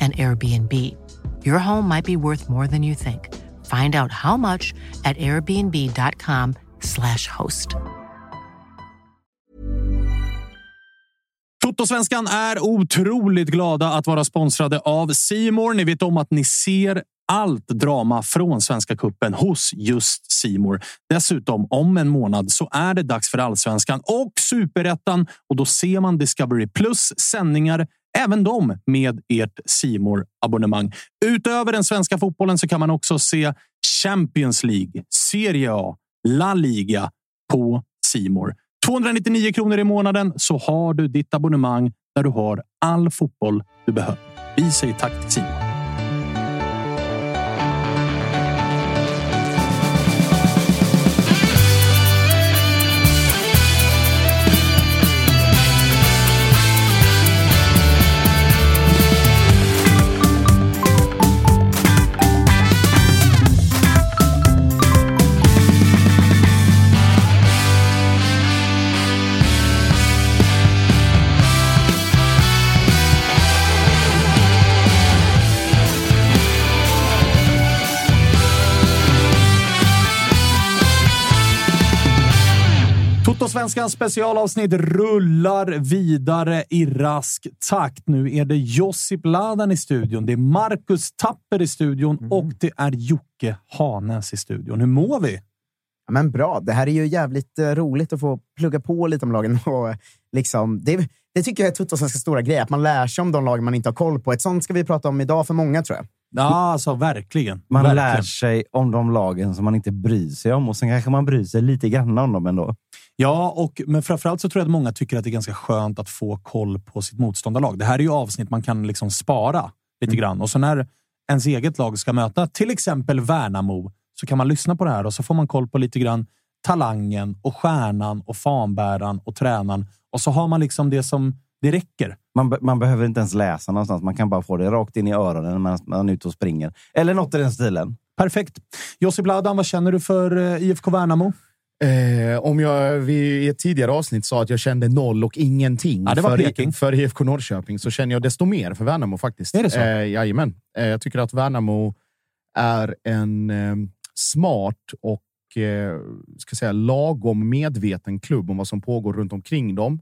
an Airbnb. Your home might be worth more than you think. Find out how much at airbnb.com/host. Fotbollssvenskan är otroligt glada att vara sponsrade av C More. Ni vet om att ni ser allt drama från Svenska Cupen hos just C More. Dessutom, om en månad så är det dags för Allsvenskan och Superettan. Och då ser man Discovery Plus sändningar, även de med ert C More-abonnemang. Utöver den svenska fotbollen så kan man också se Champions League, Serie A, La Liga på C More. 299 kronor i månaden så har du ditt abonnemang där du har all fotboll du behöver. Vi säger tack till C More. Svenskans specialavsnitt rullar vidare i rask takt. Nu är det Josip Bladan i studion, det är Markus Tapper i studion och det är Jocke Hanes i studion. Hur mår vi? Ja, men bra, det här är ju jävligt roligt att få plugga på lite om lagen. Och liksom, det tycker jag är Tuttosvenskans stora grej, att man lär sig om de lag man inte har koll på. Ett sånt ska vi prata om idag för många, tror jag. Ja, alltså verkligen. Man lär sig om de lagen som man inte bryr sig om, och sen kanske man bryr sig lite grann om dem ändå. Ja, men framförallt så tror jag att många tycker att det är ganska skönt att få koll på sitt motståndarlag. Det här är ju avsnitt man kan liksom spara lite grann. Och så när ens eget lag ska möta till exempel Värnamo så kan man lyssna på det här och så får man koll på lite grann talangen och stjärnan och fanbäraren och tränaren. Och så har man liksom det som det räcker. Man behöver inte ens läsa någonstans. Man kan bara få det rakt in i öronen när man är ute och springer. Eller något i den stilen. Perfekt. Josip Bladan, vad känner du för IFK Värnamo? Om jag i ett tidigare avsnitt sa att jag kände noll och ingenting för IFK Norrköping, så känner jag desto mer för Värnamo faktiskt. Är det så? Jajamän. Jag tycker att Värnamo är en smart och ska säga lagom medveten klubb om vad som pågår runt omkring dem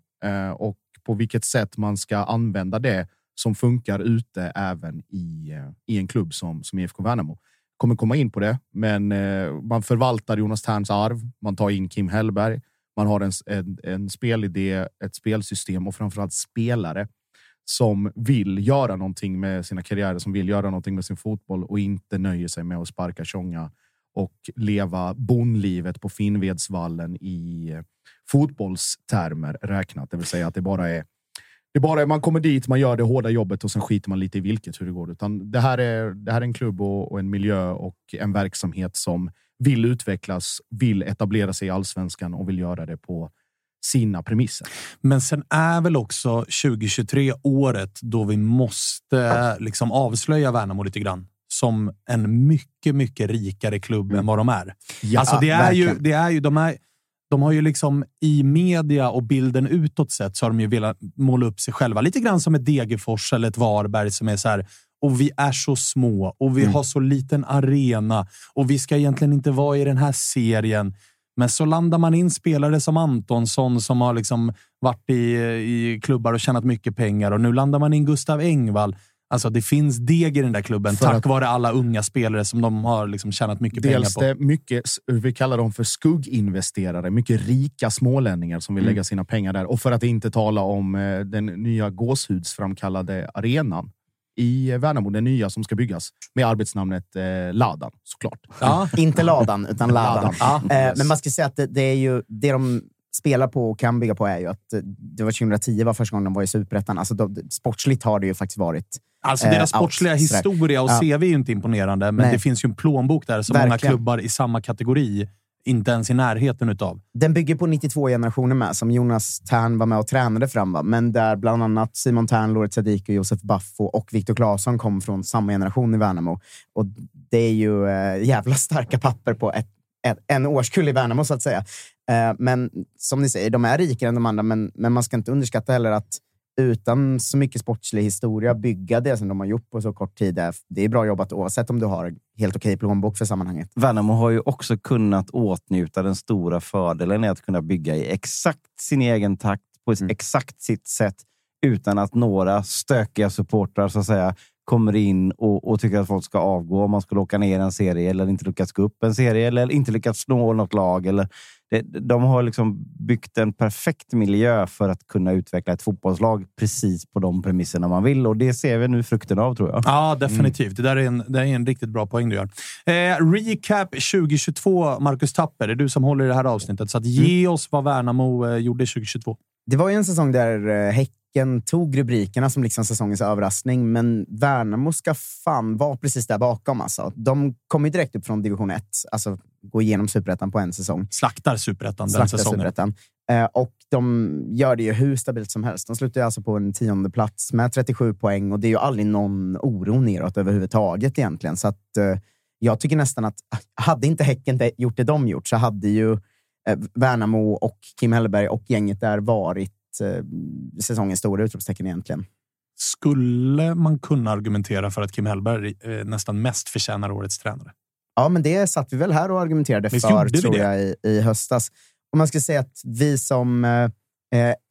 och på vilket sätt man ska använda det som funkar ute även i en klubb som IFK Värnamo. Kommer komma in på det, men man förvaltar Jonas Thärns arv, man tar in Kim Hellberg, man har en spelidé, ett spelsystem och framförallt spelare som vill göra någonting med sina karriärer, som vill göra någonting med sin fotboll och inte nöjer sig med att sparka tjonga och leva bonlivet på Finnvedsvallen i fotbollstermer räknat. Det vill säga att det bara är man kommer dit, man gör det hårda jobbet och sen skiter man lite i hur det går. Utan det här är en klubb och en miljö och en verksamhet som vill utvecklas, vill etablera sig i Allsvenskan och vill göra det på sina premisser. Men sen är väl också 2023 året då vi måste liksom avslöja Värnamo lite grann som en mycket, mycket rikare klubb än vad de är. Ja, alltså det är verkligen. Ju, det är ju de här... de har ju liksom i media och bilden utåt sett så har de ju velat måla upp sig själva lite grann som ett Degerfors eller ett Varberg som är så här, och vi är så små och vi har så liten arena och vi ska egentligen inte vara i den här serien. Men så landar man in spelare som Antonsson som har liksom varit i klubbar och tjänat mycket pengar, och nu landar man in Gustav Engvall. Alltså det finns deg i den där klubben tack vare alla unga spelare som de har liksom tjänat mycket pengar på. Dels det mycket, vi kallar dem för skugginvesterare. Mycket rika smålänningar som vill lägga sina pengar där. Och för att inte tala om den nya gåshudsframkallade arenan i Värnamo, den nya som ska byggas med arbetsnamnet Ladan, såklart. Ja, inte Ladan utan Ladan. Ja, yes. Men man ska säga att det är ju det de spelar på och kan bygga på är ju att det var 2010 var första gången de var i Superettan. Alltså sportsligt har det ju faktiskt varit. Alltså deras sportsliga historia och CV är ju inte imponerande, men nej, det finns ju en plånbok där som verkligen många klubbar i samma kategori inte ens i närheten utav. Den bygger på 92-generationer med, som Jonas Thern var med och tränade fram, va? Men där bland annat Simon Thern, Loret Sadik och Josef Baffo och Viktor Claesson kom från samma generation i Värnamo. Och det är ju jävla starka papper på en årskull i Värnamo så att säga. Men som ni säger, de är rikare än de andra, men man ska inte underskatta heller att utan så mycket sportslig historia bygga det som de har gjort på så kort tid. Det är bra jobbat oavsett om du har helt okej plånbok för sammanhanget. Värnamo har ju också kunnat åtnjuta den stora fördelen i att kunna bygga i exakt sin egen takt på exakt sitt sätt utan att några stökiga supportrar så att säga kommer in och tycker att folk ska avgå om man skulle åka ner en serie eller inte lyckats gå upp en serie eller inte lyckats slå något lag eller... De har liksom byggt en perfekt miljö för att kunna utveckla ett fotbollslag precis på de premisserna man vill. Och det ser vi nu frukten av, tror jag. Ja, definitivt. Det där är en riktigt bra poäng du gör. Recap 2022, Markus Tapper. Det är du som håller i det här avsnittet. Så att ge oss vad Värnamo gjorde 2022. Det var ju en säsong där Häcken tog rubrikerna som liksom säsongens överraskning. Men Värnamo ska fan vara precis där bakom. Alltså. De kom ju direkt upp från division 1. Alltså... gå igenom Superettan på en säsong. Slaktar Superettan den säsongen. Superettan. Och de gör det ju hur stabilt som helst. De slutar ju alltså på en 10:e plats med 37 poäng. Och det är ju aldrig någon oro neråt överhuvudtaget egentligen. Så att jag tycker nästan att hade inte Häcken gjort det de gjort så hade ju Värnamo och Kim Hellberg och gänget där varit säsongens stora utropstecken egentligen. Skulle man kunna argumentera för att Kim Hellberg nästan mest förtjänar årets tränare? Ja, men det satt vi väl här och argumenterade för, tror jag, i höstas. Och man ska säga att vi som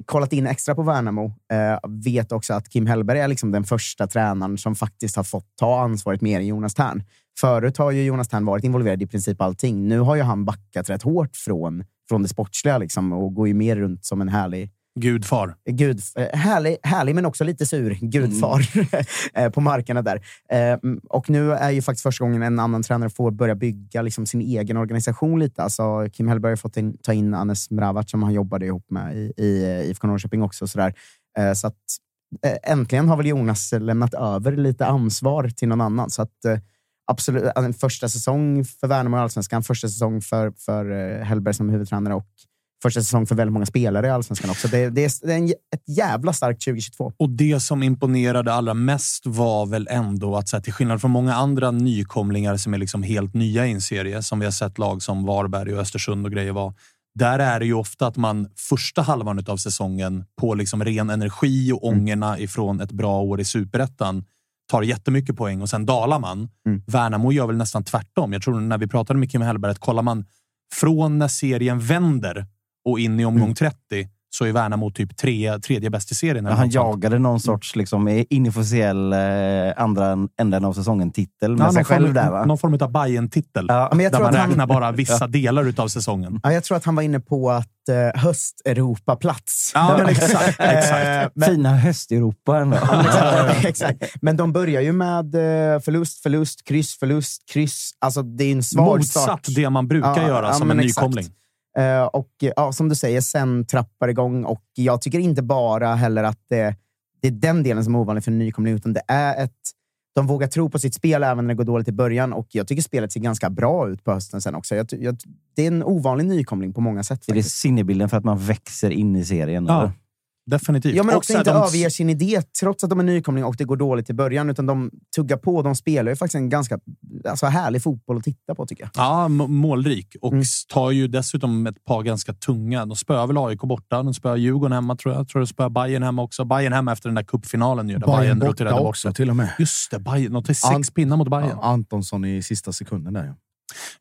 kollat in extra på Värnamo vet också att Kim Hellberg är liksom den första tränaren som faktiskt har fått ta ansvaret mer än Jonas Thern. Förut har ju Jonas Thern varit involverad i princip allting. Nu har ju han backat rätt hårt från det sportsliga liksom, och går ju mer runt som en härlig... gudfar. Härlig men också lite sur gudfar på markerna där. Och nu är ju faktiskt första gången en annan tränare får börja bygga liksom sin egen organisation lite. Alltså Kim Hellberg har fått ta in Anes Mravat som han jobbade ihop med i IFK Norrköping också. Sådär. Så att äntligen har väl Jonas lämnat över lite ansvar till någon annan. Så att absolut, en första säsong för Värnamo i Allsvenskan, första säsong för Hellberg som huvudtränare och första säsong för väldigt många spelare i Allsvenskan också. Det är ett jävla starkt 2022. Och det som imponerade allra mest var väl ändå att så här, till skillnad från många andra nykomlingar som är liksom helt nya i en serie, som vi har sett lag som Varberg och Östersund och grejer var, där är det ju ofta att man första halvan av säsongen på liksom ren energi och ångerna ifrån ett bra år i Superettan tar jättemycket poäng och sen dalar man. Värnamo gör väl nästan tvärtom. Jag tror när vi pratade med Kim Hellberg att kollar man från när serien vänder och in i omgång 30 så är Värnamo typ tredje bäst i serien. Ja, han jagade någon sorts liksom, inofficiell andra änden av säsongen titel med sig själv där, va? Någon form av Bayern-titel. Ja, men jag där tror man att räknar bara vissa delar utav säsongen. Ja, jag tror att han var inne på att höst-Europa-plats. Ja, men exakt. Fina höst-Europa. Exakt. Men de börjar ju med förlust, kryss. Alltså, det är en svag start. Motsatt det man brukar göra som en nykomling. Exakt. Och ja, som du säger, sen trappar igång. Och jag tycker inte bara heller att det är den delen som är ovanlig för en nykomling, utan det är de vågar tro på sitt spel även när det går dåligt i början. Och jag tycker spelet ser ganska bra ut på hösten sen också. Det är en ovanlig nykomling på många sätt. Är det sinnebilden för att man växer in i serien? Ja. definitivt. Ja, men också inte de överger sin idé trots att de är nykomling och det går dåligt i början, utan de tuggar på, de spelar ju faktiskt en ganska härlig fotboll att titta på, tycker jag. Ja, målrik och tar ju dessutom ett par ganska tunga. De spöar väl AIK borta, de spöar Djurgården hemma tror jag de spöar Bayern hemma också. Bayern hemma efter den där cupfinalen ju, där Bayern roterade bort också till och med. Just det, Bayern, de tar sex pinnar mot Bayern. Ja, Antonsson i sista sekunden där, ja.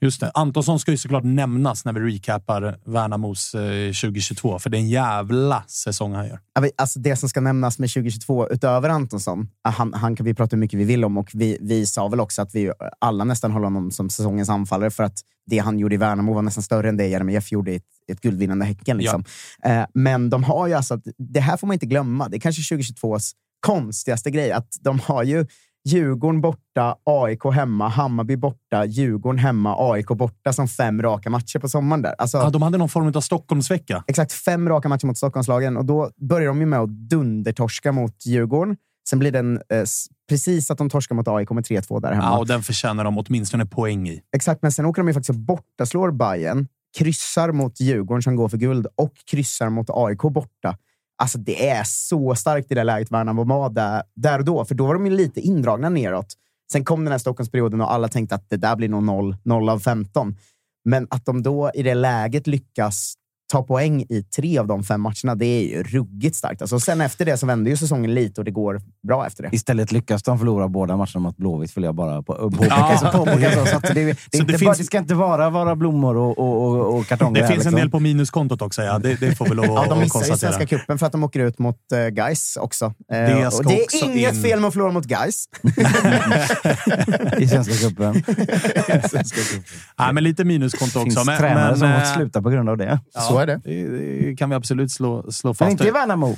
Just det. Antonsson ska ju såklart nämnas när vi recapar Värnamos 2022, för det är en jävla säsong han gör. Alltså det som ska nämnas med 2022 utöver Antonsson, han kan vi prata hur mycket vi vill om, och vi sa väl också att vi alla nästan håller honom som säsongens anfallare, för att det han gjorde i Värnamo var nästan större än det Jeremejeff gjorde i ett guldvinnande Häcken liksom. Ja. Men de har ju alltså, det här får man inte glömma, det är kanske 2022s konstigaste grej, att de har ju Djurgården borta, AIK hemma, Hammarby borta, Djurgården hemma, AIK borta som 5 raka matcher på sommaren där. Alltså, ja, de hade någon form av Stockholmsvecka. Exakt, 5 raka matcher mot Stockholmslagen, och då börjar de ju med att dundertorska mot Djurgården. Sen blir den precis att de torskar mot AIK med 3-2 där hemma. Ja, och den förtjänar de åtminstone poäng i. Exakt, men sen åker de ju faktiskt borta, slår Bayern, kryssar mot Djurgården som går för guld och kryssar mot AIK borta. Alltså det är så starkt i det läget Värnamo var där och då. För då var de ju lite indragna neråt. Sen kom den här Stockholmsperioden och alla tänkte att det där blir nog 0 av 15. Men att de då i det läget lyckas ta poäng i 3 av de 5 matcherna, det är ju ruggigt starkt. Alltså sen efter det så vänder ju säsongen lite och det går bra efter det. Istället lyckas de förlora båda matcherna mot Blåvitt, vill jag bara påpeka. Det ska inte vara blommor och kartonger. Det finns liksom en del på minuskontot också, ja. Det får väl lov att konstatera. De missar ju Svenska cupen för att de åker ut mot Gais också. Och det är också inget fel med att förlora mot Gais. I Svenska cupen. Nej, men lite minuskonto också. Finns tränare som måste sluta på grund av det. Ja. Det kan vi absolut slå fast. Men inte i Värnamo.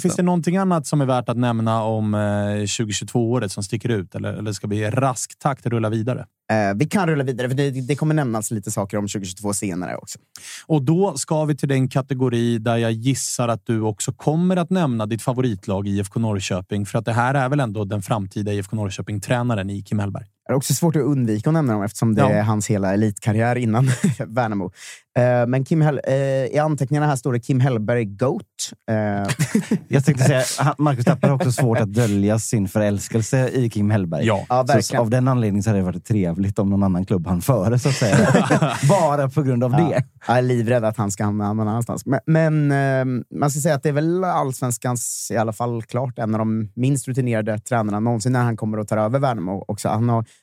Finns det någonting annat som är värt att nämna om 2022-året som sticker ut? Eller ska vi i rask takt rulla vidare? Vi kan rulla vidare, för det kommer nämnas lite saker om 2022 senare också. Och då ska vi till den kategori där jag gissar att du också kommer att nämna ditt favoritlag IFK Norrköping. För att det här är väl ändå den framtida IFK Norrköping-tränaren i Kim Hellberg. Det är också svårt att undvika att nämna dem eftersom det är hans hela elitkarriär innan Värnamo. Men i anteckningarna här står det Kim Hellberg GOAT. Jag tänkte säga, Markus Tapper har också svårt att dölja sin förälskelse i Kim Hellberg. Ja, så av den anledningen så hade det varit trevligt om någon annan klubb han före, så att säga. Bara på grund av det. Jag är livrädd att han ska hamna någon annanstans. Men man ska säga att det är väl Allsvenskans i alla fall klart en av de minst rutinerade tränarna någonsin när han kommer att ta över Värnamo också.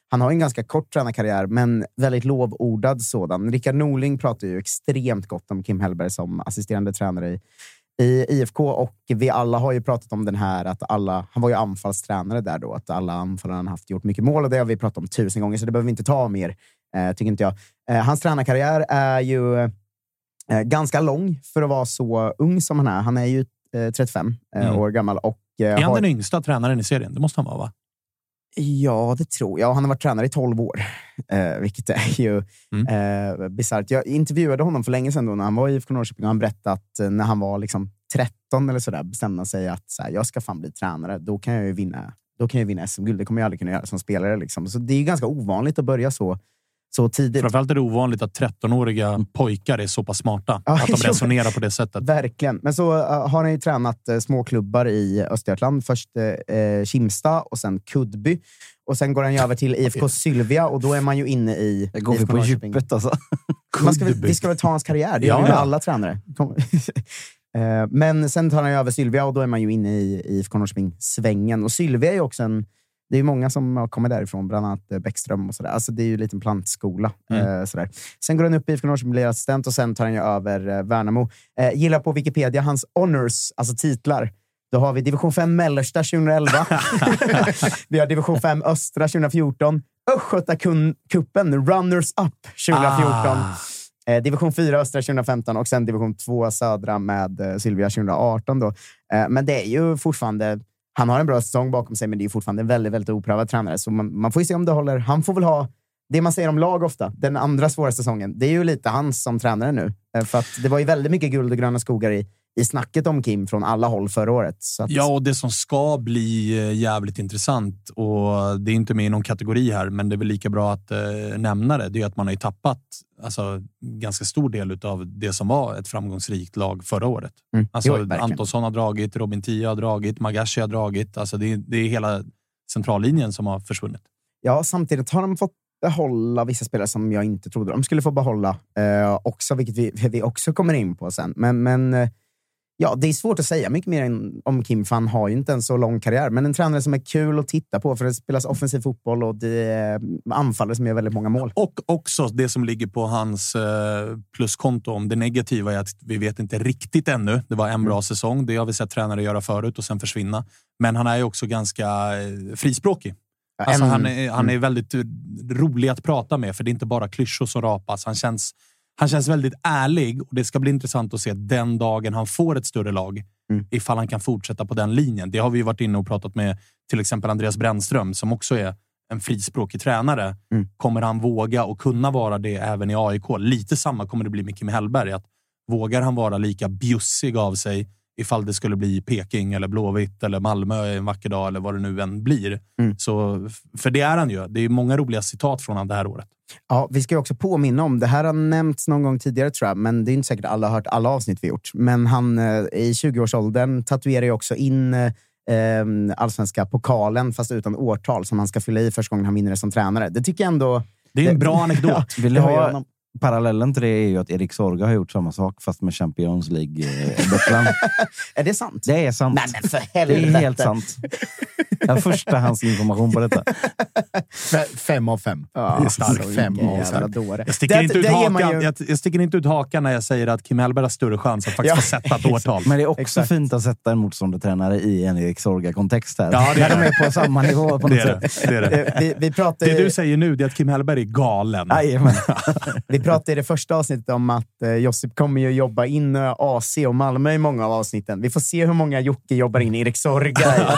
Han har en ganska kort tränarkarriär, men väldigt lovordad sådan. Rickard Norling pratar ju extremt gott om Kim Hellberg som assisterande tränare i IFK, och vi alla har ju pratat om den här att han var ju anfallstränare där då, att alla anfallarna han haft gjort mycket mål, och det har vi pratat om 1000 gånger så det behöver vi inte ta mer, tycker inte jag. Hans tränarkarriär är ju ganska lång för att vara så ung som han är. Han är ju 35 år gammal och är han den yngsta tränaren i serien? Det måste han vara, va? Ja, det tror jag. Han har varit tränare i 12 år. Vilket är ju bisarrt. Jag intervjuade honom för länge sedan då, när han var i IFK Norrköping, och han berättade att när han var liksom 13 eller sådär, bestämde sig att så här, jag ska fan bli tränare. Då kan jag ju vinna, SM-guld. Det kommer jag aldrig kunna göra som spelare liksom. Så det är ju ganska ovanligt att börja så tidigt. Framförallt är det ovanligt att 13-åriga pojkar är så pass smarta att de resonerar på det sättet. Verkligen. Men så har han ju tränat små klubbar i Östergötland. Först Kimsta och sen Kudby. Och sen går han ju över till IFK Sylvia, och då är man ju inne i... Det går vi på djupet alltså. Vi ska väl ta hans karriär. Det gör ju alla tränare. Men sen tar han ju över Sylvia, och då är man ju inne i IFK Norrköping-svängen. Och Sylvia är ju också en... Det är ju många som har kommit därifrån, bland annat Bäckström och sådär. Alltså det är ju en liten plantskola. Sådär. Sen går han upp i IFK Norrköping, blir assistent, och sen tar han ju över Värnamo. Gillar på Wikipedia hans honors, alltså titlar. Då har vi division 5 Mellersta 2011. Vi har division 5 Östra 2014. Östgötakuppen Runners Up 2014. Division 4 Östra 2015 och sen division 2 Södra med Sylvia 2018 då. Men det är ju fortfarande... Han har en bra säsong bakom sig, men det är fortfarande en väldigt, väldigt oprövad tränare. Så man får ju se om det håller. Han får väl ha det man säger om lag ofta. Den andra svåra säsongen. Det är ju lite hans som tränare nu. För att det var ju väldigt mycket guld och gröna skogar i i snacket om Kim från alla håll förra året. Så att... Ja, och det som ska bli jävligt intressant, och det är inte med i någon kategori här, men det är väl lika bra att nämna det, det är att man har ju tappat alltså, ganska stor del av det som var ett framgångsrikt lag förra året. Mm. Alltså, jo, Antonsson har dragit, Robin Tia har dragit, Magashi har dragit. Alltså, det är hela centrallinjen som har försvunnit. Ja, samtidigt har de fått behålla vissa spelare som jag inte trodde de skulle få behålla också, vilket vi också kommer in på sen. Men ja, det är svårt att säga mycket mer om Kim, fan har ju inte en så lång karriär, men en tränare som är kul att titta på för det spelas offensiv fotboll och det anfaller som gör väldigt många mål. Och också det som ligger på hans pluskonto om det negativa är att vi vet inte riktigt ännu. Det var en bra säsong, det har vi sett tränare göra förut och sen försvinna. Men han är ju också ganska frispråkig. Alltså han är väldigt rolig att prata med, för det är inte bara klyschor som rapas. Han känns väldigt ärlig, och det ska bli intressant att se den dagen han får ett större lag, ifall han kan fortsätta på den linjen. Det har vi ju varit inne och pratat med till exempel Andreas Brännström, som också är en frispråkig tränare. Kommer han våga och kunna vara det även i AIK? Lite samma kommer det bli med Kim Hellberg, att vågar han vara lika bjussig av sig ifall det skulle bli Peking eller Blåvitt eller Malmö en vacker dag eller vad det nu än blir. Så, för det är han ju. Det är många roliga citat från han det här året. Ja, vi ska ju också påminna om, det här har nämnts någon gång tidigare tror jag, men det är inte säkert alla har hört alla avsnitt vi gjort. Men han i 20-årsåldern tatuerar ju också in allsvenska pokalen fast utan årtal som han ska fylla i första gången han vinner det som tränare. Det tycker jag ändå... Det är en bra anekdot. Ja, vill du ha någon... Parallellen till det är ju att Erik Sorga har gjort samma sak fast med Champions League Dockland. Är det sant? Det är sant. Nej, men för helvete. Det är helt sant. Jag har förstahandsinformation på detta. 5 av 5. Ja, starkt. 5 av 5. Jag sticker inte ut hakan när jag säger att Kim Hellberg har större chans att faktiskt få sätta ett årtal. Men det är också fint att sätta en motståndetränare i en Erik Sorga-kontext här. Ja, det är de är på samma nivå på något sätt. Det är det. Vi pratar ju... Det du säger nu är att Kim Hellberg är galen. Nej, men... Vi pratade i det första avsnittet om att Josip kommer ju jobba in AC och Malmö i många av avsnitten. Vi får se hur många Jocke jobbar in Erik Sorga.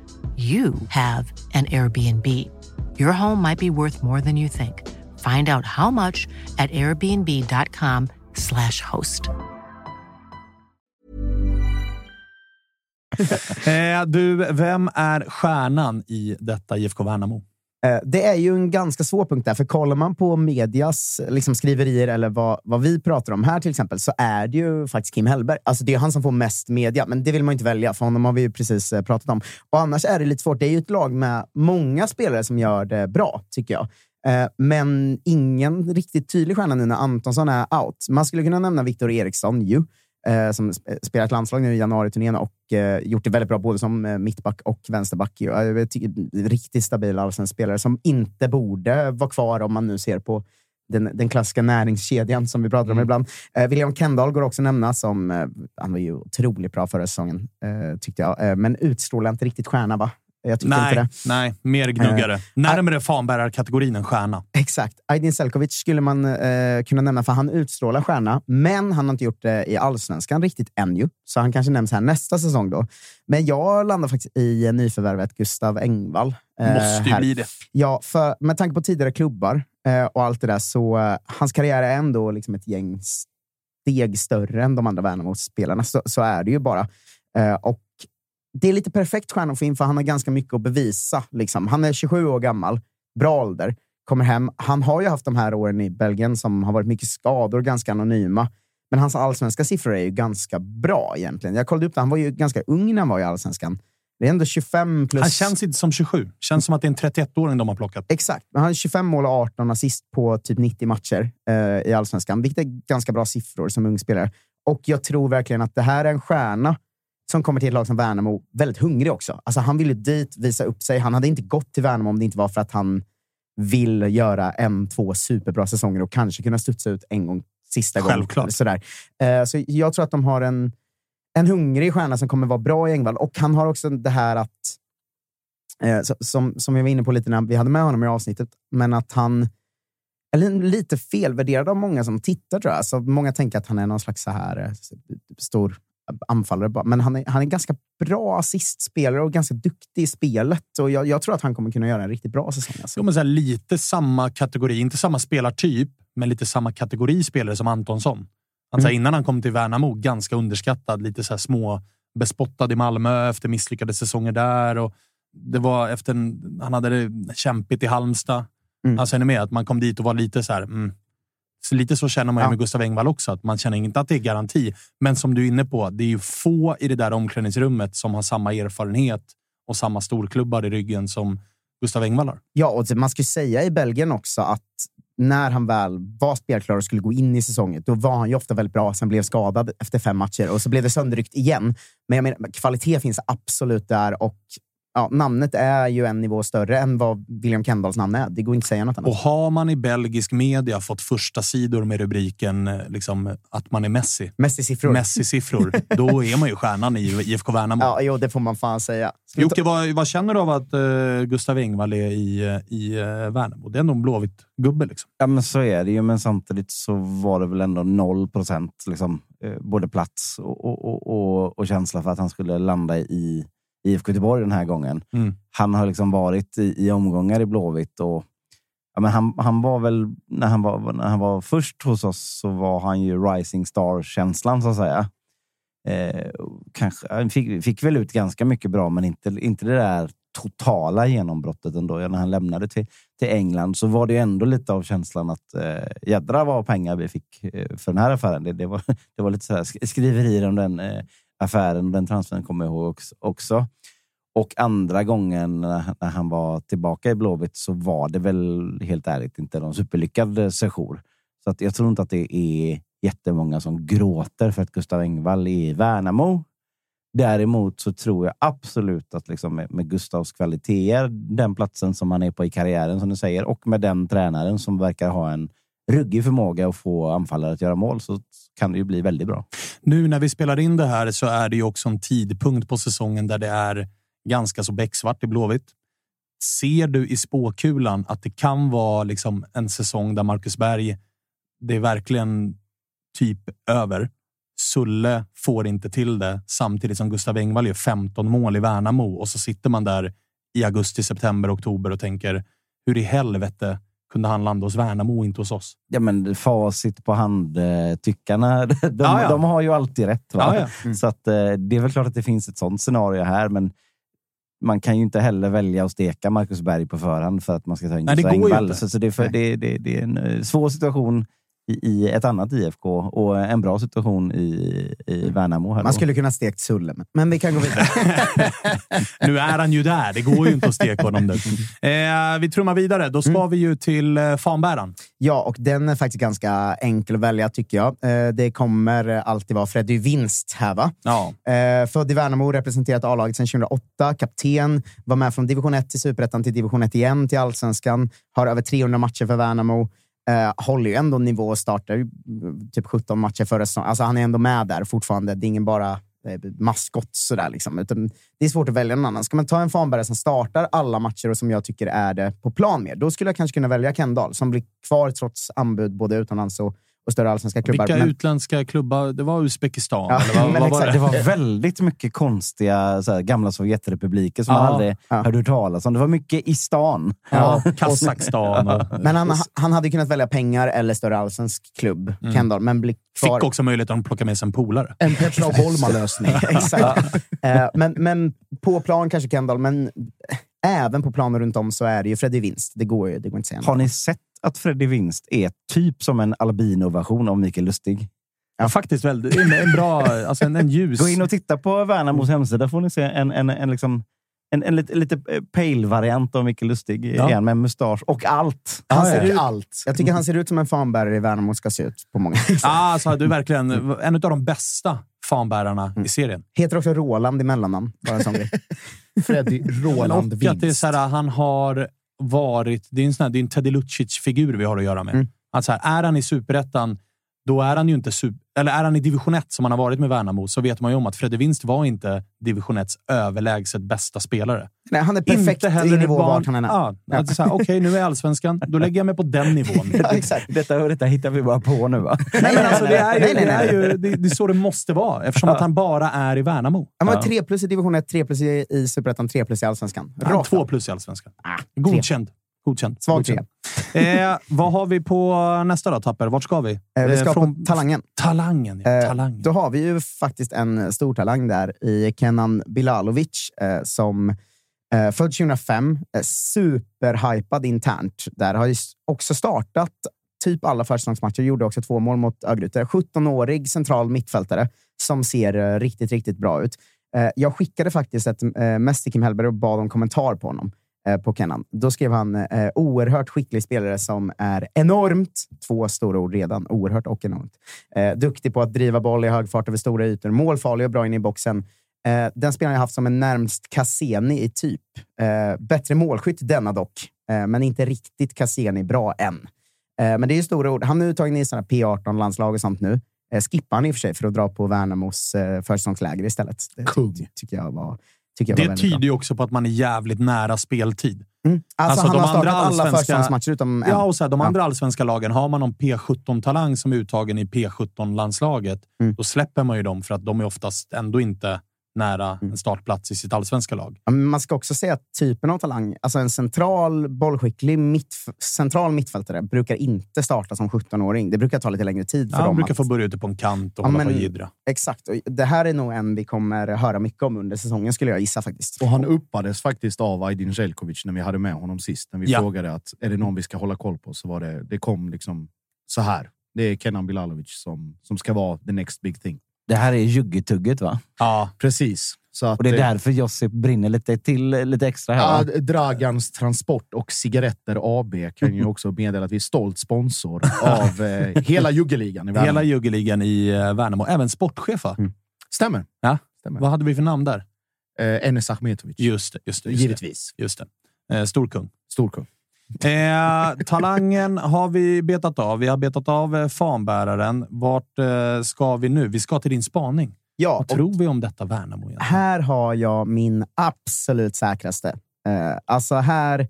you have an Airbnb. Your home might be worth more than you think. Find out how much at airbnb.com/host. Du, vem är stjärnan i detta IFK Värnamo? Det är ju en ganska svår punkt där, för kollar man på medias liksom skriverier eller vad vi pratar om här till exempel, så är det ju faktiskt Kim Hellberg. Alltså det är han som får mest media, men det vill man ju inte välja, för honom har vi ju precis pratat om. Och annars är det lite svårt, det är ju ett lag med många spelare som gör det bra tycker jag. Men ingen riktigt tydlig stjärna nu när Antonsson är out. Man skulle kunna nämna Viktor Eriksson ju. Som spelat landslag nu i januari-turnén och gjort det väldigt bra både som mittback och vänsterback. Riktigt stabil allsvenskspelare som inte borde vara kvar om man nu ser på den klassiska näringskedjan som vi pratar om ibland. William Kendall går också nämna som han var ju otroligt bra förra säsongen tyckte jag. Men utstrålar inte riktigt stjärna va? Jag tyckte inte det. Nej, mer gnuggare. Närmare fanbärarkategorin än stjärna. Exakt. Aidin Selkovic skulle man kunna nämna, för han utstrålar stjärna, men han har inte gjort det i Allsvenskan riktigt ännu. Så han kanske nämns här nästa säsong då. Men jag landar faktiskt i nyförvärvet Gustav Engvall. Måste ju bli det. Ja, för med tanke på tidigare klubbar och allt det där, så hans karriär är ändå liksom ett gäng steg större än de andra Värnamo-spelarna. Så är det ju bara. Och det är lite perfekt stjärna att få in, för han har ganska mycket att bevisa. Liksom. Han är 27 år gammal, bra ålder, kommer hem. Han har ju haft de här åren i Belgien som har varit mycket skador, ganska anonyma. Men hans allsvenska siffror är ju ganska bra egentligen. Jag kollade upp det. Han var ju ganska ung när han var i allsvenskan. Det är ändå 25 plus... Han känns inte som 27. Känns som att det är en 31-åring de har plockat. Exakt. Men han har 25 mål och 18 assist på typ 90 matcher i allsvenskan. Vilket är ganska bra siffror som ung spelare. Och jag tror verkligen att det här är en stjärna som kommer till ett lag som Värnamo väldigt hungrig också. Alltså han ville dit visa upp sig. Han hade inte gått till Värnamo om det inte var för att han vill göra 1-2 superbra säsonger och kanske kunna studsa ut en gång sista gången. Självklart. Sådär. Så jag tror att de har en hungrig stjärna som kommer vara bra i Engvall. Och han har också det här att som jag var inne på lite när vi hade med honom i avsnittet, men att han eller lite felvärderad av många som tittar tror jag. Så många tänker att han är någon slags så här stor anfallare. Men han är ganska bra assistspelare och ganska duktig i spelet. Och jag tror att han kommer kunna göra en riktigt bra säsong. Alltså. Jo, men så här, lite samma kategori. Inte samma spelartyp, men lite samma kategori spelare som Antonsson. Han, så här, innan han kom till Värnamo, ganska underskattad. Lite så här små, bespottad i Malmö efter misslyckade säsonger där. Och det var efter han hade det kämpigt i Halmstad. Alltså är med att man kom dit och var lite så här... Så lite så känner man ju med Gustav Engvall också. Att man känner inte att det är garanti. Men som du är inne på, det är ju få i det där omklädningsrummet som har samma erfarenhet och samma storklubbar i ryggen som Gustav Engvall har. Ja, och man skulle säga i Belgien också att när han väl var spelklar och skulle gå in i säsongen, då var han ju ofta väldigt bra. Sen blev skadad efter 5 matcher och så blev det sönderryckt igen. Men jag menar, kvalitet finns absolut där och... Ja, namnet är ju en nivå större än vad William Kendalls namn är. Det går inte att säga något annat. Och har man i belgisk media fått första sidor med rubriken liksom, att man är Messi. Messi-siffror. Då är man ju stjärnan i IFK Värnamo. Ja, jo, det får man fan säga. Jocke, vad känner du av att Gustav Engvall är i Värnamo? Det är ändå en blåvitt gubbe liksom. Ja, men så är det ju. Men samtidigt så var det väl ändå 0% liksom, både plats och känsla för att han skulle landa i IFK Göteborg den här gången. Han har liksom varit i omgångar i blåvitt och ja, men han var väl när han var först hos oss så var han ju rising star känslan så att säga. Kanske han fick väl ut ganska mycket bra, men inte det där totala genombrottet ändå. När han lämnade till England så var det ju ändå lite av känslan att jädra vad pengar vi fick för den här affären. Det var lite så här skriverier om den affären, den transfern kommer jag ihåg också. Och andra gången när han var tillbaka i blåvitt så var det väl helt ärligt inte någon superlyckad sejour. Så att jag tror inte att det är jättemånga som gråter för att Gustav Engvall är i Värnamo. Däremot så tror jag absolut att liksom med Gustavs kvaliteter, den platsen som han är på i karriären som du säger, och med den tränaren som verkar ha en ruggig förmåga att få anfallare att göra mål, så kan det ju bli väldigt bra. Nu när vi spelar in det här så är det ju också en tidpunkt på säsongen där det är ganska så becksvart i blåvitt. Ser du i spåkulan att det kan vara liksom en säsong där Marcus Berg, det är verkligen typ över. Sulle får inte till det samtidigt som Gustav Engvall gör 15 mål i Värnamo och så sitter man där i augusti, september, oktober och tänker hur i helvete kunde han landa hos Värnamo och inte hos oss? Ja, men facit på hand tyckarna, de har ju alltid rätt va? Så att, det är väl klart att det finns ett sånt scenario här, men man kan ju inte heller välja att steka Marcus Berg på förhand för att man ska ta in Engvall. Så det är en svår situation i ett annat IFK och en bra situation i Värnamo. Man skulle kunna stekt Sulle, men vi kan gå vidare. Nu är han ju där. Det går ju inte att steka honom där. Vi trummar vidare. Då ska vi ju till Fanbäran. Ja, och den är faktiskt ganska enkel att välja tycker jag. Det kommer alltid vara Freddy Vinst här va? Ja. Född i Värnamo, representerat A-laget sedan 2008. Kapten, var med från division 1 till Superettan till division 1 igen till Allsvenskan. Har över 300 matcher för Värnamo. Håller ju ändå nivå och startar typ 17 matcher förra säsongen. Alltså han är ändå med där fortfarande. Det är ingen bara maskott sådär liksom. Utan det är svårt att välja någon annan. Ska man ta en fanbärare som startar alla matcher och som jag tycker är det på plan med, då skulle jag kanske kunna välja Kendall som blir kvar trots anbud både utomlands och större allsvenska klubbar. Vilka utländska klubbar? Det var Uzbekistan. Ja, eller vad exakt, var det? Det var väldigt mycket konstiga så här, gamla sovjetrepubliker som man aldrig hörde hört talas om. Det var mycket i stan. Ja, Kazakstan. Men han hade kunnat välja pengar eller större allsvensk klubb. Kendall, men bli kvar. Fick också möjligheten att plocka med sig en polare. En Petra Bollman-lösning. Exakt. Men på plan kanske Kendall, men även på planer runt om så är det ju Freddy Vinst. Det går inte att säga. Har ni sett att Freddy Vinst är typ som en albino-version av Mikael Lustig? Ja, faktiskt väldigt en bra, alltså en ljus. Gå in och titta på Värnamos hemsida, får ni se en lite pale variant av Mikael Lustig igen, med mustasch och allt. Han ser ut allt. Jag tycker han ser ut som en fanbärare i Värnamo ska se ut på många. Alltså, du är verkligen en av de bästa fanbärarna i serien. Heter också Roland i mellannamn, bara en sån grej. Freddy Roland Vinst. Han har varit, det är en sån här, det är en Teddy Lucic-figur vi har att göra med. Att så här, är han i Superettan, då är han ju inte eller är han i division 1 som han har varit med Värnamo, så vet man ju om att Freddy Vinst var inte division 1:s överlägset bästa spelare. Nej, han är perfekt i nivå vart han är. Okej, nu är Allsvenskan. Då lägger jag mig på den nivån. Ja, exakt. Detta hittar vi bara på nu, va? Nej, men alltså, det är så det måste vara, eftersom att han bara är i Värnamo. Han var 3+ i division 1, 3+ i Superettan, 3+ i Allsvenskan. 2+ i Allsvenskan. Godkänd. Svag 3. Vad har vi på nästa då, Tapper? Vart ska vi? Vi ska på talangen. Talangen. Då har vi ju faktiskt en stor talang där i Kenan Bilalovic, som född 2005. Superhypad internt. Där har ju också startat typ alla försäsongsmatcher. Gjorde också 2 mål mot Örgryte. 17-årig central mittfältare som ser riktigt, riktigt bra ut. Jag skickade faktiskt ett mess till Kim Hellberg och bad om kommentar på honom. På Kenan. Då skrev han oerhört skicklig spelare som är enormt, 2 stora ord redan, oerhört och enormt. Duktig på att driva boll i hög fart över stora ytor, målfarlig och bra in i boxen. Den spelaren jag haft som en närmst Cassini i typ. Bättre målskytt denna dock, men inte riktigt Cassini bra än. Men det är ju stora ord. Han är uttagen i sådana P18-landslag och sånt nu. Skippar han i och för sig för att dra på Värnamos försäsongsläger istället. Cool. Det tycker jag var... Det tyder ju också på att man är jävligt nära speltid. Alltså han har startat alla försäsongsmatcher utom en. Ja, och så här, de andra allsvenska lagen, har man någon P17-talang som är uttagen i P17-landslaget, då släpper man ju dem för att de är oftast ändå inte nära en startplats i sitt allsvenska lag. Ja, men man ska också säga att typen av talang, alltså en central, bollskicklig central mittfältare brukar inte starta som 17-åring. Det brukar ta lite längre tid för dem. De brukar få börja ute på en kant och hålla på och jiddra. Exakt. Och det här är nog en vi kommer höra mycket om under säsongen, skulle jag gissa faktiskt. Och han uppades faktiskt av Aidin Selkovic när vi hade med honom sist. När vi frågade att är det någon vi ska hålla koll på, så var det kom liksom så här. Det är Kenan Bilalovic som ska vara the next big thing. Det här är juggetugget, va? Ja, precis. Så att, och det är därför Josip brinner lite till, lite extra här. Ja, Dragans Transport och Cigaretter AB kan ju också meddela att vi är stolt sponsor av hela juggeligan i Värnamo. Hela juggeligan i Värnamo. Även sportchef, va? Stämmer. Ja. Stämmer. Vad hade vi för namn där? Enes Achmetovic. Just det. Givetvis. Just det. Storkung. Talangen har vi betat av. Vi har betat av fanbäraren. Vart ska vi nu? Vi ska till din spaning. Ja, vad tror vi om detta Värnamo egentligen? Här har jag min absolut säkraste. Alltså här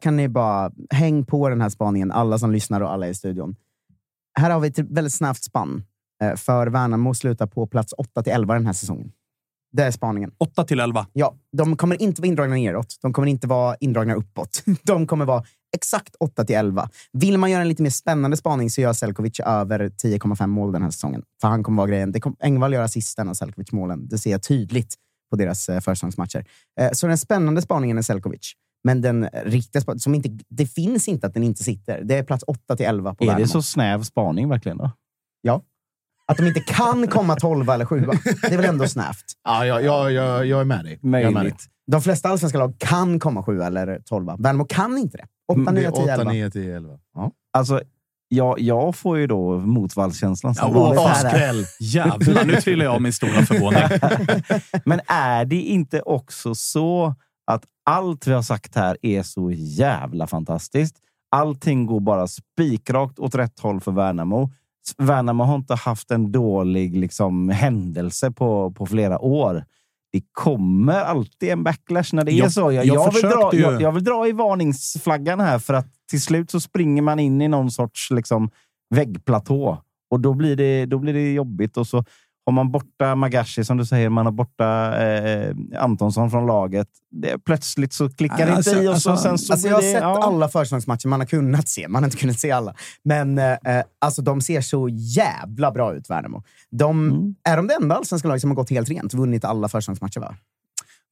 kan ni bara häng på den här spaningen, alla som lyssnar och alla i studion. Här har vi ett väldigt snabbt spann för Värnamo slutar på plats 8-11 den här säsongen. Det är spaningen. 8-11. Ja, de kommer inte vara indragna neråt. De kommer inte vara indragna uppåt. De kommer vara exakt 8-11. Vill man göra en lite mer spännande spaning, så gör Selkovic över 10,5 mål den här säsongen. För han kommer vara grejen. Det kommer Engvall göra assisten av Selkovic-målen. Det ser jag tydligt på deras försäsongsmatcher. Så den spännande spaningen är Selkovic. Men den riktiga spaningen, som inte, det finns inte att den inte sitter. Det är plats 8-11 på Värnamo. Är det så snäv spaning verkligen då? Ja. Att de inte kan komma 12 eller 7. Det är väl ändå snävt. Ja, jag är med dig. De flesta allsvenska lag kan komma 7 eller 12. Värnamo kan inte det. 8, 9, 10, 11. Ja. Alltså, jag får ju då motvallskänslan. Åh, skräll. Jävlar, nu trillar jag av min stora förvåning. Men är det inte också så att allt vi har sagt här är så jävla fantastiskt? Allting går bara spikrakt åt rätt håll för Värnamo. Värnamo har inte haft en dålig liksom, händelse på flera år. Det kommer alltid en backlash när det är så. Jag vill dra i varningsflaggan här, för att till slut så springer man in i någon sorts liksom, väggplatå. Och då blir det jobbigt. Och så har man borta Magashi, som du säger, man har borta Antonsson från laget. Plötsligt så klickar det inte i. Jag har sett alla försäsongsmatcher man har kunnat se. Man har inte kunnat se alla. Men alltså, de ser så jävla bra ut, Värnamo. Är de enda allsvenska lag som har gått helt rent, vunnit alla försäsongsmatcher, va?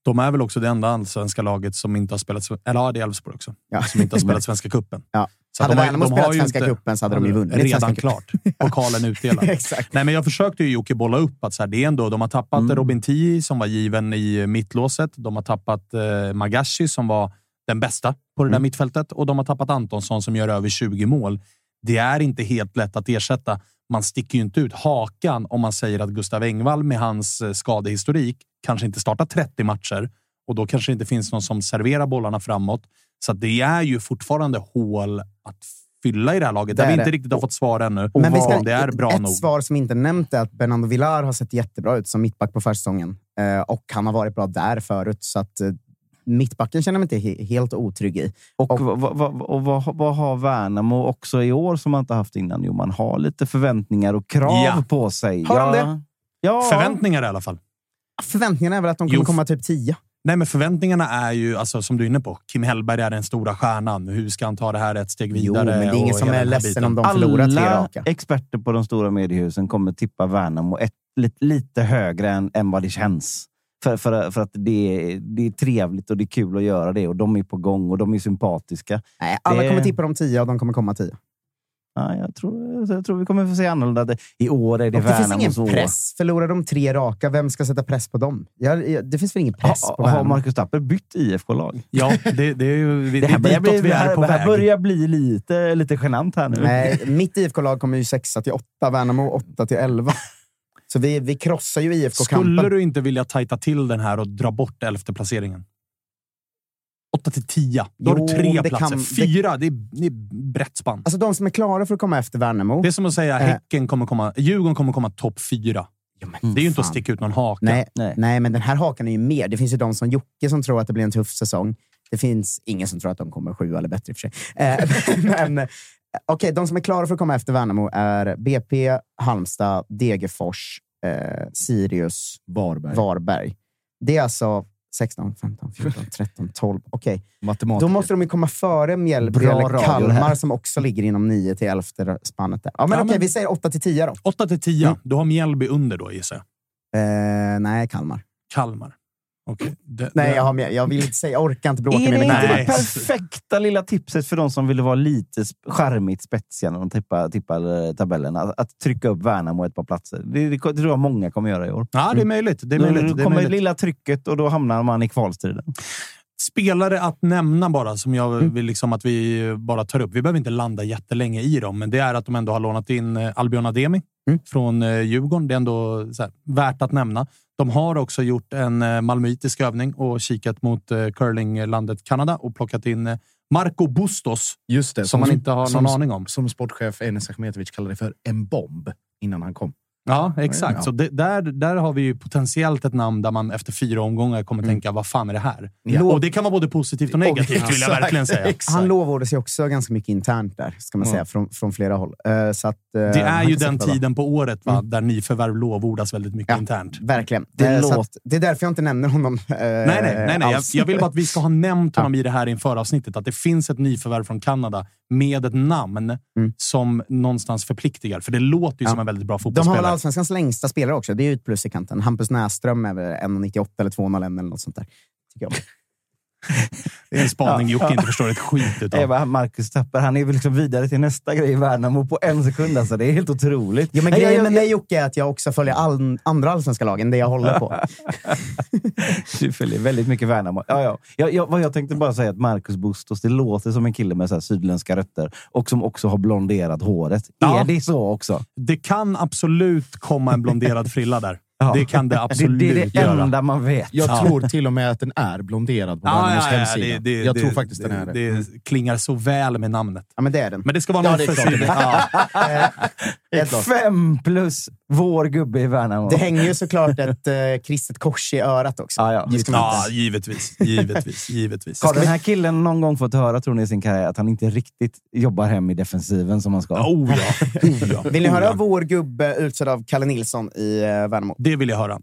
De är väl också det enda allsvenska laget som inte har spelat, eller ja, det är Elfsborg också, ja, som inte har spelat Svenska cupen. Ja. Så hade Värnamo spelat Svenska cupen så hade de ju vunnit. Redan klart. Pokalen utdelad. Exakt. Nej, men jag försökte ju Jocke bolla upp att så här, det är ändå, de har tappat Robin Tii som var given i mittlåset. De har tappat Magashi som var den bästa på det där mittfältet. Och de har tappat Antonsson som gör över 20 mål. Det är inte helt lätt att ersätta. Man sticker ju inte ut hakan om man säger att Gustav Engvall med hans skadehistorik kanske inte startar 30 matcher. Och då kanske det inte finns någon som serverar bollarna framåt. Så det är ju fortfarande hål att fylla i det här laget. Det där vi inte riktigt har fått svar ännu. Men vi ska, det är bra ett nog. Svar som inte nämnt är att Bernardo Villar har sett jättebra ut som mittback på försäsongen. Och han har varit bra där förut. Så att mittbacken känner man inte helt otrygg i. Och vad har Värnamo också i år som man inte haft innan? Jo, man har lite förväntningar och krav på sig. Har de det? Ja. Förväntningar i alla fall. Förväntningarna är väl att de kommer komma typ 10. Nej, men förväntningarna är ju, alltså, som du är inne på, Kim Hellberg är den stora stjärnan. Hur ska han ta det här ett steg vidare? Jo, men det är ingen som är ledsen om de förlorar tre raka. Alla experter på de stora mediehusen kommer tippa Värnamo lite högre än vad det känns. För att det är trevligt och det är kul att göra det. Och de är på gång och de är sympatiska. Nej, alla kommer tippa dem 10 och de kommer komma 10. Nej, jag tror vi kommer få se annorlunda. I år är det Värnamo. Det finns ingen press. Förlorar de 3 raka, vem ska sätta press på dem? Det finns väl ingen press på Värnamo. Har Markus Tapper bytt IFK-lag? Ja, det är ju vi, det här börjar bli lite genant här nu. Nej, mitt IFK-lag kommer ju 6-8, Värnamo 8-11. Så vi krossar ju IFK-kampen. Skulle du inte vilja tajta till den här och dra bort 11:e placeringen? 8-10. Då har du 3 platser. 4, det är brett spann. Alltså de som är klara för att komma efter Värnamo. Det är som att säga Häcken kommer komma, Djurgården kommer komma topp 4. Ja, men det är ju inte att sticka ut någon haka. Nej, men den här hakan är ju mer. Det finns ju de som Jocke som tror att det blir en tuff säsong. Det finns ingen som tror att de kommer 7 eller bättre i och för sig. Men okej, de som är klara för att komma efter Värnamo är BP, Halmstad, Degerfors, Sirius, Varberg. Det är alltså 16, 15, 14, 13, 12. Okej. Då måste de ju komma före Mjälby eller Kalmar som också ligger inom 9-11 spannet där. Ja, men okej, vi säger 8-10 då. 8-10. Mm. Du har Mjälby under då, gissar jag. Nej, Kalmar. Okay. Nej, jag vill inte säga, jag orkar inte bråka med mig. Är det inte det perfekta lilla tipset för de som ville vara lite charmigt spetsiga när de tippar tabellen? Att trycka upp Värnamo ett par platser. Det tror jag många kommer göra i år. Ja, det är möjligt. Det är möjligt. Då kommer det lilla trycket och då hamnar man i kvalstriden. Spelare att nämna bara som jag vill liksom att vi bara tar upp. Vi behöver inte landa jättelänge i dem, men det är att de ändå har lånat in Albion Ademi från Djurgården. Det är ändå så här, värt att nämna. De har också gjort en malmöitisk övning och kikat mot curlinglandet Kanada och plockat in Marco Bustos. Just det, som man inte har någon aning om. Som sportchef Enes Achmetovic kallade det för en bomb innan han kom. Ja, exakt. Ja. Så där har vi ju potentiellt ett namn där man efter 4 omgångar kommer tänka, vad fan är det här? Ja. Och det kan vara både positivt och negativt, vill jag verkligen säga. Exakt. Han lovade sig också ganska mycket internt där, ska man säga, från flera håll. Så att, det är ju den tiden på året, va, där nyförvärv lovordas väldigt mycket internt. Verkligen. Så att, det är därför jag inte nämner honom. Nej. Jag vill bara att vi ska ha nämnt honom i det här inför avsnittet, att det finns ett nyförvärv från Kanada med ett namn som någonstans förpliktigar. För det låter ju som en väldigt bra fotbollsspelare. De har Allsvenskans längsta spelare också. Det är ju ett plus i kanten. Hampus Näström är väl 1,98 eller 2,01 eller något sånt där. Tycker jag. Det är en spaning Jocke inte förstår ett skit utav. Markus Tapper, han är väl liksom vidare till nästa grej i Värnamo på en sekund. Alltså. Det är helt otroligt. Ja, men grejen med mig, Jocke, är att jag också följer andra allsvenska lagen, det jag håller på. Du följer väldigt mycket Värnamo. Ja. Jag tänkte bara säga att Markus Bustos, det låter som en kille med så här sydländska rötter och som också har blonderat håret. Ja. Är det så också? Det kan absolut komma en blonderad frilla där. Ja. Det kan det absolut göra. Det är det enda man vet. Jag tror till och med att den är blonderad på Värnamos hemsida. Jag tror faktiskt den är det. Det klingar så väl med namnet. Ja, men det är den. Men det ska vara något för Fem plus vår gubbe i Värnamo. Det hänger ju såklart ett kristet kors i örat också. Givetvis. Har den här killen någon gång fått höra, tror ni, i sin karriär att han inte riktigt jobbar hem i defensiven som han ska? Oh ja. Vill ni höra vår gubbe utsedd av Kalle Nilsson i Värnamo? Det vill jag höra.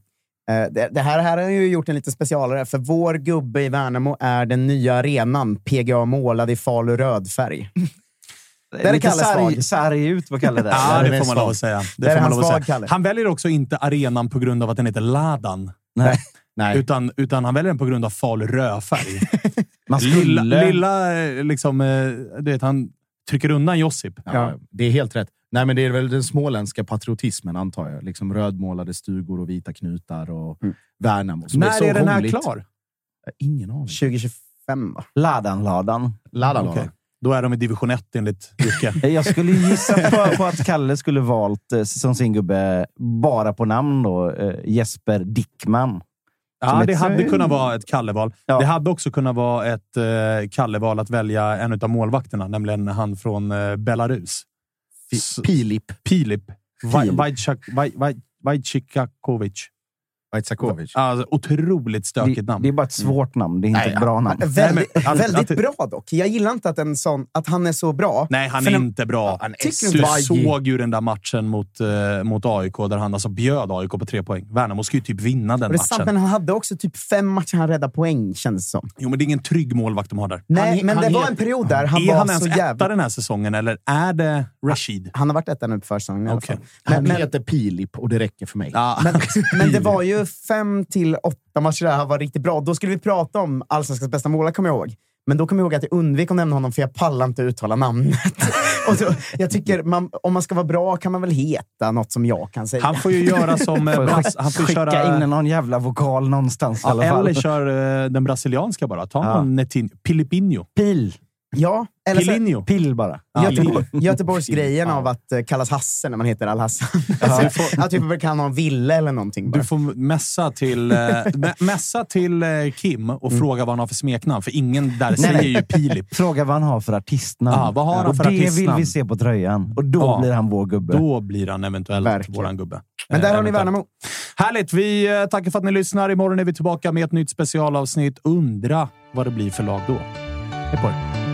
Det här har ju gjort en lite specialare, för vår gubbe i Värnamo är den nya arenan PGA målad i Falu rödfärg. Det är lite sarg ut, vad kallar det? Ja, det får man lov att säga. Han väljer också inte arenan på grund av att den heter Ladan. Nej. Nej. Utan han väljer den på grund av farlig rödfärg. Lilla liksom, du vet, han trycker undan Josip. Ja, det är helt rätt. Nej, men det är väl den småländska patriotismen, antar jag. Liksom rödmålade stugor och vita knutar och Värnamo. När är den här klar? Ingen aning. 2025. Ladan. Okay. Då är de i division 1 enligt Jocke. Jag skulle gissa på att Kalle skulle valt som sin gubbe bara på namn då. Jesper Dickman. Ja, det hade kunnat vara ett Kalleval. Ja. Det hade också kunnat vara ett Kalleval att välja en av målvakterna. Nämligen han från Belarus. Filip Wojciechowicz. Alltså, otroligt stökigt namn. Det är bara ett svårt namn, det är inte ett bra namn. Väldigt bra dock. Jag gillar inte att en sån, att han är så bra. Nej, han är inte bra. Du såg ju den där matchen mot AIK där han alltså bjöd AIK på 3 poäng. Värnamo ska ju typ vinna den matchen. Sant, men han hade också typ 5 matcher han räddade poäng, kändes som. Jo, men det är ingen trygg målvakt de har där. Nej, men det var en period där han var så jävla... Är han ens etta den här säsongen eller är det Rashid? Han har varit etta nu på försäsongen. Okay. Han heter Pilip och det räcker för mig. Men det var ju 5 till 8 matcher där han var riktigt bra. Då skulle vi prata om Allsvenskans bästa målare, kommer jag ihåg. Men då kommer jag ihåg att jag undvek att nämna honom för jag pallar inte uttala namnet. Och då, jag tycker, om man ska vara bra kan man väl heta något som jag kan säga. Han får ju göra som... han får skicka in någon jävla vokal någonstans i alla fall. Eller kör den brasilianska bara. Ta någon Pilipinho. Ja, eller Pilinho. Pill bara. Göteborgs grejen av att kallas Hasse när man heter Al-Hassan. Att vi bara kan ha en ville eller någonting. Bara. Du får mässa till Kim och fråga vad han har för smeknamn. För ingen där säger ju Pilip. Fråga vad han har för artistnamn. Vad har han för artistnamn? Det vill vi se på tröjan. Och då blir han vår gubbe. Då blir han eventuellt våran gubbe. Men där har ni Värnamo. Härligt, vi tackar för att ni lyssnar. Imorgon är vi tillbaka med ett nytt specialavsnitt. Undra vad det blir för lag då. Hej på er.